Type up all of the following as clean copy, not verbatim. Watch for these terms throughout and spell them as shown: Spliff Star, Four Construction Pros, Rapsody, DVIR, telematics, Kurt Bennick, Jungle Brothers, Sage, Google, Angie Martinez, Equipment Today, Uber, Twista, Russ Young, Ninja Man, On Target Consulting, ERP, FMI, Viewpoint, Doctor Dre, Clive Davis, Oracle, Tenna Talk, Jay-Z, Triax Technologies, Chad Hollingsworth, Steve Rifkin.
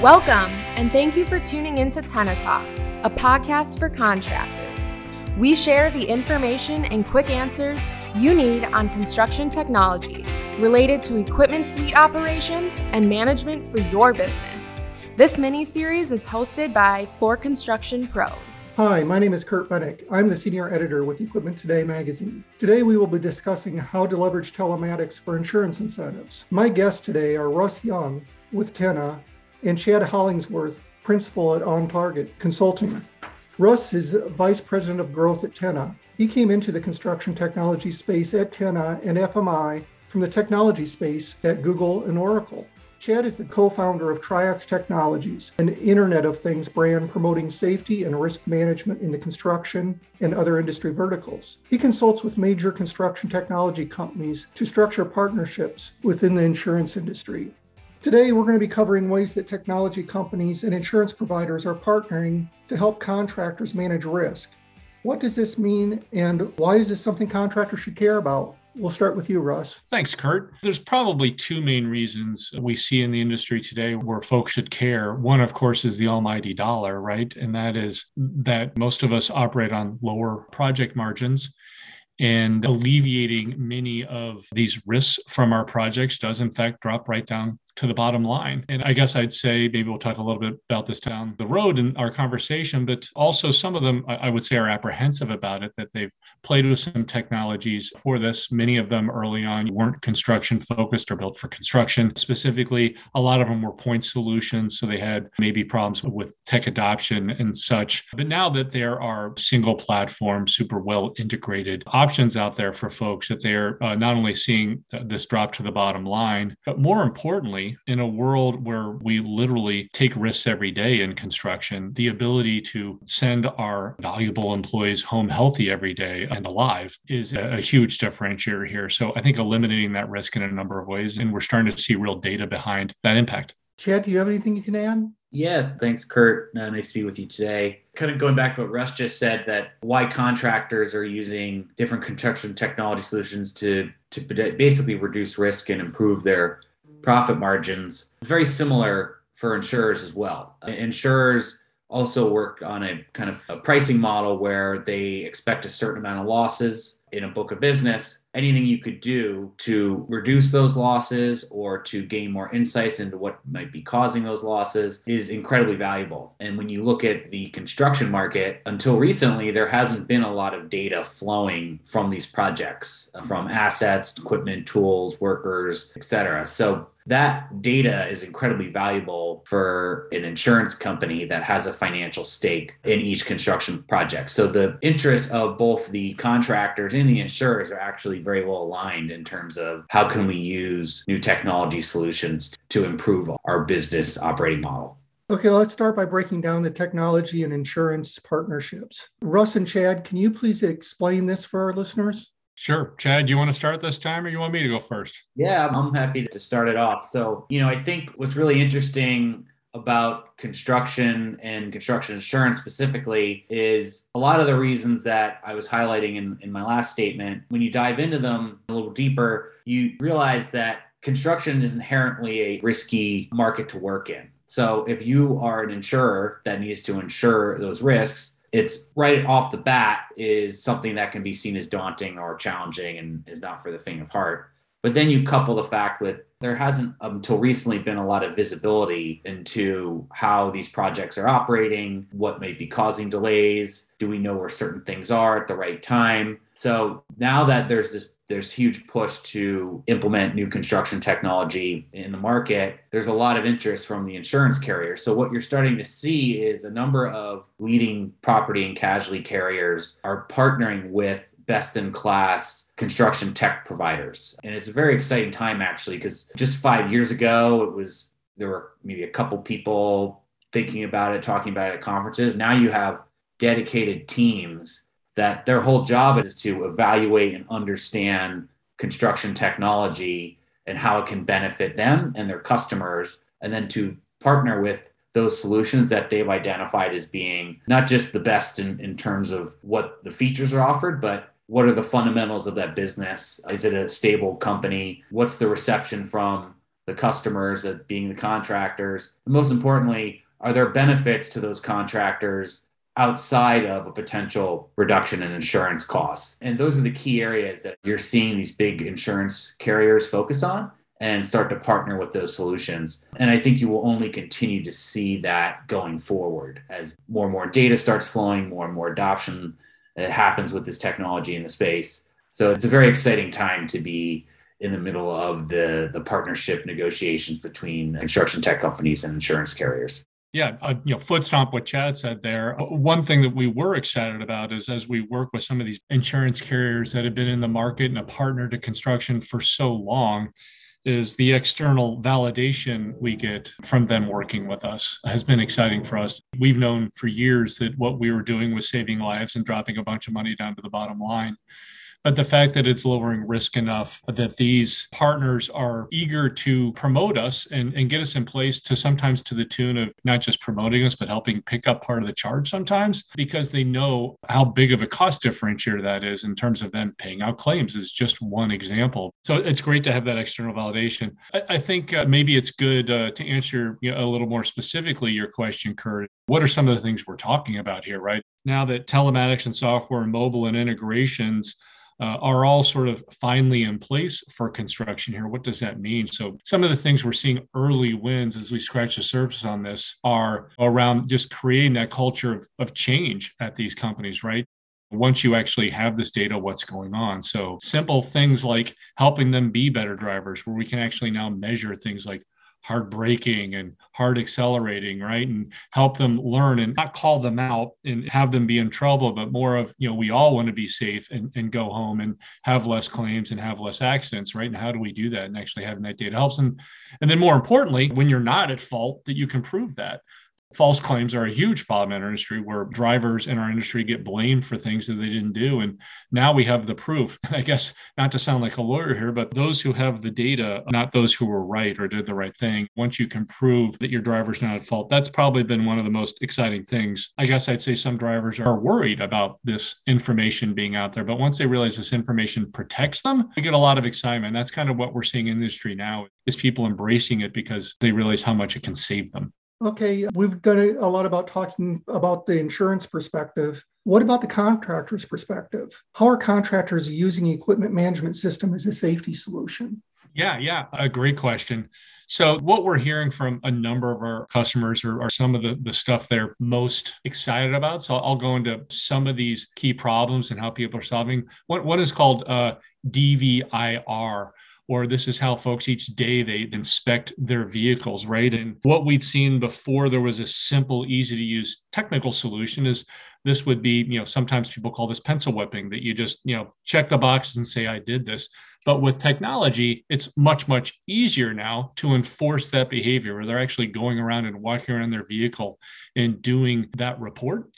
Welcome, and thank you for tuning into Tenna Talk, a podcast for contractors. We share the information and quick answers you need on construction technology related to equipment fleet operations and management for your business. This mini-series is hosted by Four Construction Pros. Hi, my name is Kurt Bennick. I'm the senior editor with Equipment Today magazine. Today we will be discussing how to leverage telematics for insurance incentives. My guests today are Russ Young with Tenna and Chad Hollingsworth, principal at On Target Consulting. Russ is vice president of growth at Tenna. He came into the construction technology space at Tenna and FMI from the technology space at Google and Oracle. Chad is the co-founder of Triax Technologies, an Internet of Things brand promoting safety and risk management in the construction and other industry verticals. He consults with major construction technology companies to structure partnerships within the insurance industry. Today, we're going to be covering ways that technology companies and insurance providers are partnering to help contractors manage risk. What does this mean, and why is this something contractors should care about? We'll start with you, Russ. Thanks, Kurt. There's probably two main reasons we see in the industry today where folks should care. One, of course, is the almighty dollar, right? And that is that most of us operate on lower project margins. And alleviating many of these risks from our projects does, in fact, drop right down to the bottom line. And I guess I'd say maybe we'll talk a little bit about this down the road in our conversation, but also some of them, I would say, are apprehensive about it, that they've played with some technologies for this. Many of them early on weren't construction focused or built for construction. Specifically, a lot of them were point solutions, so they had maybe problems with tech adoption and such. But now that there are single platform, super well integrated options out there for folks, that they're not only seeing this drop to the bottom line, but more importantly, in a world where we literally take risks every day in construction, the ability to send our valuable employees home healthy every day and alive is a huge differentiator here. So I think eliminating that risk in a number of ways, and we're starting to see real data behind that impact. Chad, do you have anything you can add? Yeah, thanks, Kurt. Nice to be with you today. Kind of going back to what Russ just said, that why contractors are using different construction technology solutions to basically reduce risk and improve their profit margins. Very similar for insurers as well. Insurers also work on a kind of a pricing model where they expect a certain amount of losses in a book of business. Anything you could do to reduce those losses or to gain more insights into what might be causing those losses is incredibly valuable. And when you look at the construction market, until recently, there hasn't been a lot of data flowing from these projects, from assets, equipment, tools, workers, et cetera. So that data is incredibly valuable for an insurance company that has a financial stake in each construction project. So the interests of both the contractors and the insurers are actually very well aligned in terms of how can we use new technology solutions to improve our business operating model. Okay, let's start by breaking down the technology and insurance partnerships. Russ and Chad, can you please explain this for our listeners? Sure. Chad, do you want to start this time or you want me to go first? Yeah, I'm happy to start it off. So, I think what's really interesting about construction and construction insurance specifically is a lot of the reasons that I was highlighting in my last statement. When you dive into them a little deeper, you realize that construction is inherently a risky market to work in. So if you are an insurer that needs to insure those risks, it's right off the bat is something that can be seen as daunting or challenging and is not for the faint of heart. But then you couple the fact with there hasn't until recently been a lot of visibility into how these projects are operating, what may be causing delays, do we know where certain things are at the right time? So now that there's huge push to implement new construction technology in the market, there's a lot of interest from the insurance carrier. So what you're starting to see is a number of leading property and casualty carriers are partnering with best-in-class construction tech providers. And it's a very exciting time, actually, because just 5 years ago, there were maybe a couple people thinking about it, talking about it at conferences. Now you have dedicated teams that their whole job is to evaluate and understand construction technology and how it can benefit them and their customers, and then to partner with those solutions that they've identified as being not just the best in terms of what the features are offered, but what are the fundamentals of that business? Is it a stable company? What's the reception from the customers, at being the contractors? And most importantly, are there benefits to those contractors outside of a potential reduction in insurance costs? And those are the key areas that you're seeing these big insurance carriers focus on and start to partner with those solutions. And I think you will only continue to see that going forward as more and more data starts flowing, more and more adoption happens with this technology in the space. So it's a very exciting time to be in the middle of the partnership negotiations between construction tech companies and insurance carriers. Yeah, foot stomp what Chad said there. One thing that we were excited about is as we work with some of these insurance carriers that have been in the market and a partner to construction for so long, is the external validation we get from them working with us has been exciting for us. We've known for years that what we were doing was saving lives and dropping a bunch of money down to the bottom line. But the fact that it's lowering risk enough that these partners are eager to promote us and get us in place to sometimes to the tune of not just promoting us, but helping pick up part of the charge sometimes, because they know how big of a cost differentiator that is in terms of them paying out claims is just one example. So it's great to have that external validation. I think maybe it's good to answer a little more specifically your question, Kurt. What are some of the things we're talking about here, right? Now that telematics and software and mobile and integrations are all sort of finally in place for construction here. What does that mean? So some of the things we're seeing early wins as we scratch the surface on this are around just creating that culture of change at these companies, right? Once you actually have this data, what's going on? So simple things like helping them be better drivers, where we can actually now measure things like hard braking and hard accelerating, right? And help them learn and not call them out and have them be in trouble, but more of, we all want to be safe and go home and have less claims and have less accidents, right? And how do we do that? And actually having that data helps. And then more importantly, when you're not at fault, that you can prove that. False claims are a huge problem in our industry where drivers in our industry get blamed for things that they didn't do. And now we have the proof. And I guess not to sound like a lawyer here, but those who have the data, not those who were right or did the right thing. Once you can prove that your driver's not at fault, that's probably been one of the most exciting things. I guess I'd say some drivers are worried about this information being out there, but once they realize this information protects them, they get a lot of excitement. That's kind of what we're seeing in the industry now is people embracing it because they realize how much it can save them. Okay, we've done a lot about talking about the insurance perspective. What about the contractor's perspective? How are contractors using equipment management system as a safety solution? Yeah, a great question. So what we're hearing from a number of our customers are some of the stuff they're most excited about. So I'll go into some of these key problems and how people are solving. One is called DVIR. Or this is how folks each day they inspect their vehicles, right? And what we'd seen before there was a simple, easy to use technical solution is this would be, sometimes people call this pencil whipping, that you just, check the boxes and say, I did this. But with technology, it's much, much easier now to enforce that behavior where they're actually going around and walking around their vehicle and doing that report.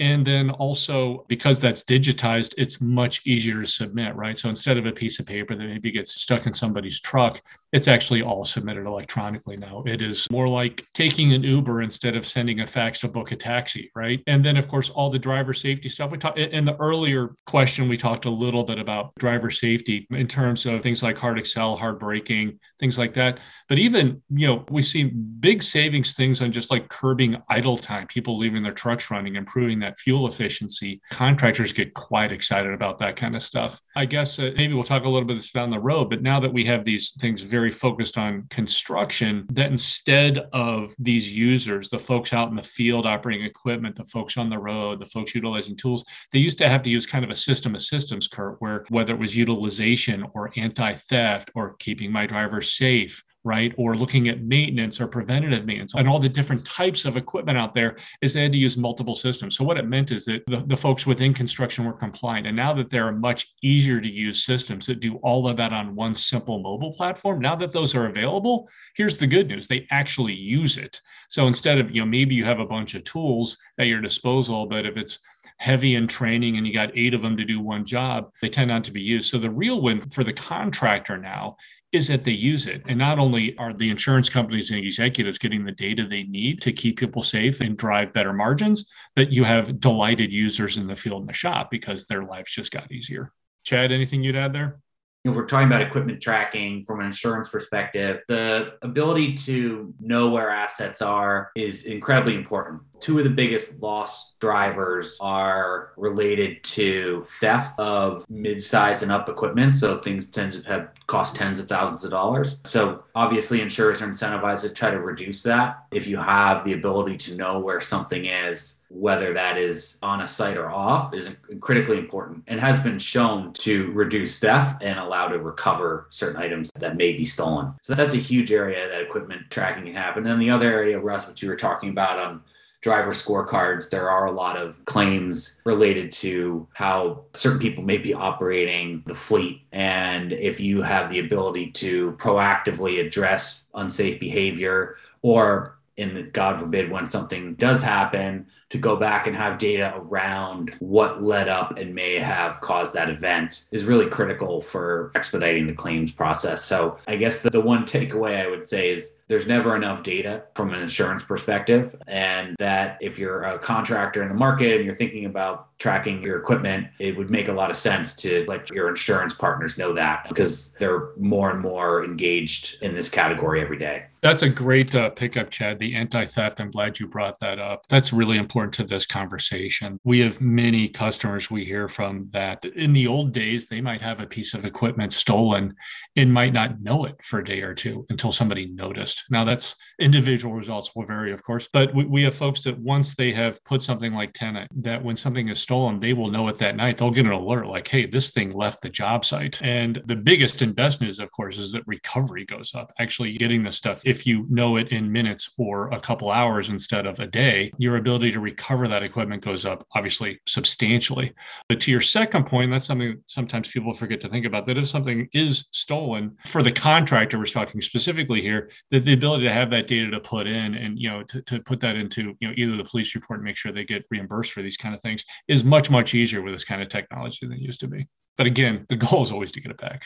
And then also, because that's digitized, it's much easier to submit, right? So instead of a piece of paper that maybe gets stuck in somebody's truck, it's actually all submitted electronically now. It is more like taking an Uber instead of sending a fax to book a taxi, right? And then, of course, all the driver safety stuff. We talked in the earlier question, we talked a little bit about driver safety in terms of things like hard accel, hard braking, things like that. But even, we've seen big savings things on just like curbing idle time, people leaving their trucks running, improving that fuel efficiency. Contractors get quite excited about that kind of stuff. I guess maybe we'll talk a little bit down the road, but now that we have these things very focused on construction, that instead of these users, the folks out in the field operating equipment, the folks on the road, the folks utilizing tools, they used to have to use kind of a system of systems, Kurt, where whether it was utilization or anti-theft or keeping my driver safe, right? Or looking at maintenance or preventative maintenance and all the different types of equipment out there is they had to use multiple systems. So what it meant is that the folks within construction were compliant. And now that there are much easier to use systems that do all of that on one simple mobile platform, now that those are available, here's the good news. They actually use it. So instead of, maybe you have a bunch of tools at your disposal, but if it's heavy in training and you got 8 of them to do one job, they tend not to be used. So the real win for the contractor now is that they use it. And not only are the insurance companies and executives getting the data they need to keep people safe and drive better margins, but you have delighted users in the field and the shop because their lives just got easier. Chad, anything you'd add there? you know, we're talking about equipment tracking from an insurance perspective. The ability to know where assets are is incredibly important. Two of the biggest loss drivers are related to theft of mid-size and up equipment. So things tend to have cost tens of thousands of dollars. So obviously insurers are incentivized to try to reduce that. If you have the ability to know where something is, whether that is on a site or off, is critically important and has been shown to reduce theft and allow to recover certain items that may be stolen. So that's a huge area that equipment tracking can happen. And then the other area, Russ, which you were talking about on driver scorecards, there are a lot of claims related to how certain people may be operating the fleet. And if you have the ability to proactively address unsafe behavior, or in the, God forbid, when something does happen, to go back and have data around what led up and may have caused that event, is really critical for expediting the claims process. So I guess the one takeaway I would say is there's never enough data from an insurance perspective, and that if you're a contractor in the market and you're thinking about tracking your equipment, it would make a lot of sense to let your insurance partners know that, because they're more and more engaged in this category every day. That's a great pickup, Chad. The anti-theft, I'm glad you brought that up. That's really important to this conversation. We have many customers we hear from that in the old days, they might have a piece of equipment stolen and might not know it for a day or two until somebody noticed. Now, that's individual results will vary, of course, but we have folks that once they have put something like Tenna, that when something is stolen, they will know it that night. They'll get an alert like, hey, this thing left the job site. And the biggest and best news, of course, is that recovery goes up. Actually getting the stuff, if you know it in minutes or a couple hours instead of a day, your ability to recover that equipment goes up, obviously, substantially. But to your second point, that's something that sometimes people forget to think about, that if something is stolen, for the contractor, we're talking specifically here, that the ability to have that data to put in and, you know, to put that into, you know, either the police report and make sure they get reimbursed for these kind of things is much, much easier with this kind of technology than it used to be. But again, the goal is always to get it back.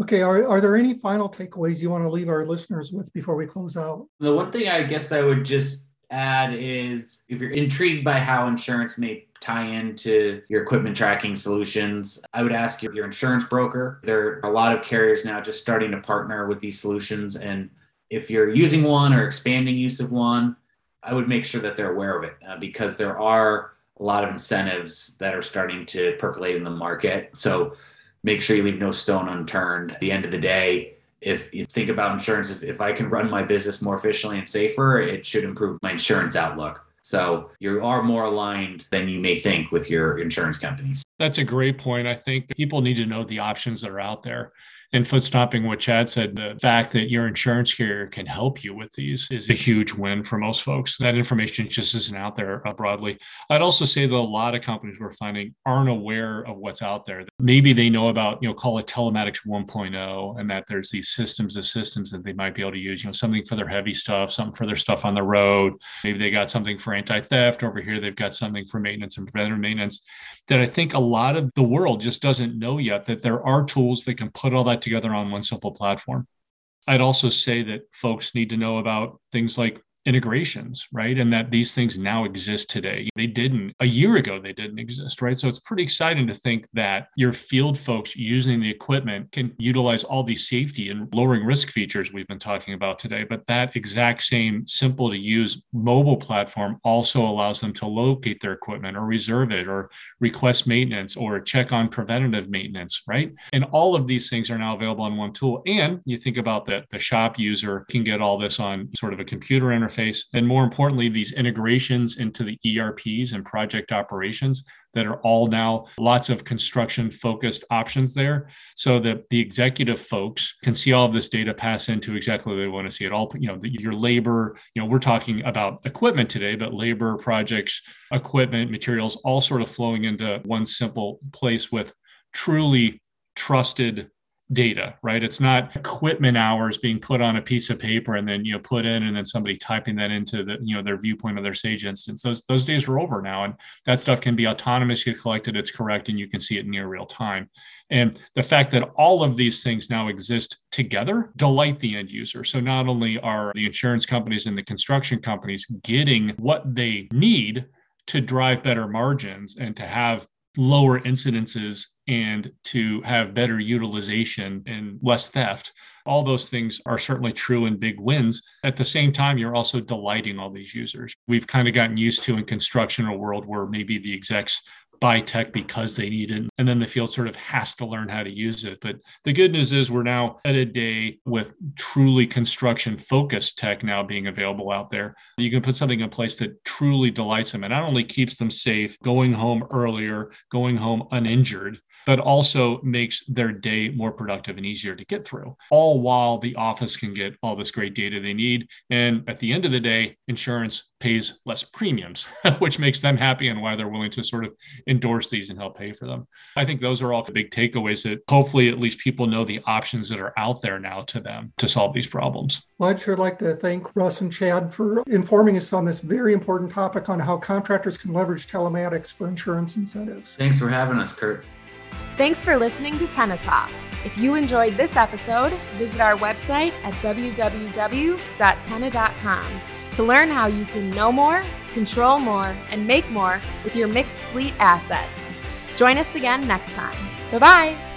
Okay. Are there any final takeaways you want to leave our listeners with before we close out? The one thing I guess I would just add is, if you're intrigued by how insurance may tie into your equipment tracking solutions, I would ask your insurance broker. There are a lot of carriers now just starting to partner with these solutions. And if you're using one or expanding use of one, I would make sure that they're aware of it, because there are a lot of incentives that are starting to percolate in the market. So make sure you leave no stone unturned. At the end of the day, if you think about insurance, if I can run my business more efficiently and safer, it should improve my insurance outlook. So you are more aligned than you may think with your insurance companies. That's a great point. I think people need to know the options that are out there. And foot-stomping what Chad said, the fact that your insurance carrier can help you with these is a huge win for most folks. That information just isn't out there broadly. I'd also say that a lot of companies we're finding aren't aware of what's out there. Maybe they know about, you know, call it telematics 1.0, and that there's these systems that they might be able to use, you know, something for their heavy stuff, something for their stuff on the road. Maybe they got something for anti-theft. Over here, they've got something for maintenance and preventative maintenance that I think a lot of the world just doesn't know yet, that there are tools that can put all that together on one simple platform. I'd also say that folks need to know about things like integrations, right? And that these things now exist today. They didn't a year ago, they didn't exist, right? So it's pretty exciting to think that your field folks using the equipment can utilize all these safety and lowering risk features we've been talking about today. But that exact same simple to use mobile platform also allows them to locate their equipment or reserve it or request maintenance or check on preventative maintenance, right? And all of these things are now available on one tool. And you think about that the shop user can get all this on sort of a computer interface. And more importantly, these integrations into the ERPs and project operations that are all now lots of construction focused options there, so that the executive folks can see all of this data pass into exactly what they want to see it all. You know, your labor, you know, we're talking about equipment today, but labor, projects, equipment, materials, all sort of flowing into one simple place with truly trusted data, right? It's not equipment hours being put on a piece of paper and then, you know, put in and then somebody typing that into the, you know, their Viewpoint of their Sage instance. Those days are over now. And that stuff can be autonomously collected. It's correct. And you can see it near real time. And the fact that all of these things now exist together delight the end user. So not only are the insurance companies and the construction companies getting what they need to drive better margins and to have lower incidences and to have better utilization and less theft. All those things are certainly true in big wins. At the same time, you're also delighting all these users. We've kind of gotten used to in construction a world where maybe the execs buy tech because they need it, and then the field sort of has to learn how to use it. But the good news is we're now at a day with truly construction-focused tech now being available out there. You can put something in place that truly delights them and not only keeps them safe, going home earlier, going home uninjured, but also makes their day more productive and easier to get through, all while the office can get all this great data they need. And at the end of the day, insurance pays less premiums, which makes them happy and why they're willing to sort of endorse these and help pay for them. I think those are all big takeaways that hopefully at least people know the options that are out there now to them to solve these problems. Well, I'd sure like to thank Russ and Chad for informing us on this very important topic on how contractors can leverage telematics for insurance incentives. Thanks for having us, Kurt. Thanks for listening to Tenna Talk. If you enjoyed this episode, visit our website at www.tenna.com to learn how you can know more, control more, and make more with your mixed fleet assets. Join us again next time. Bye-bye.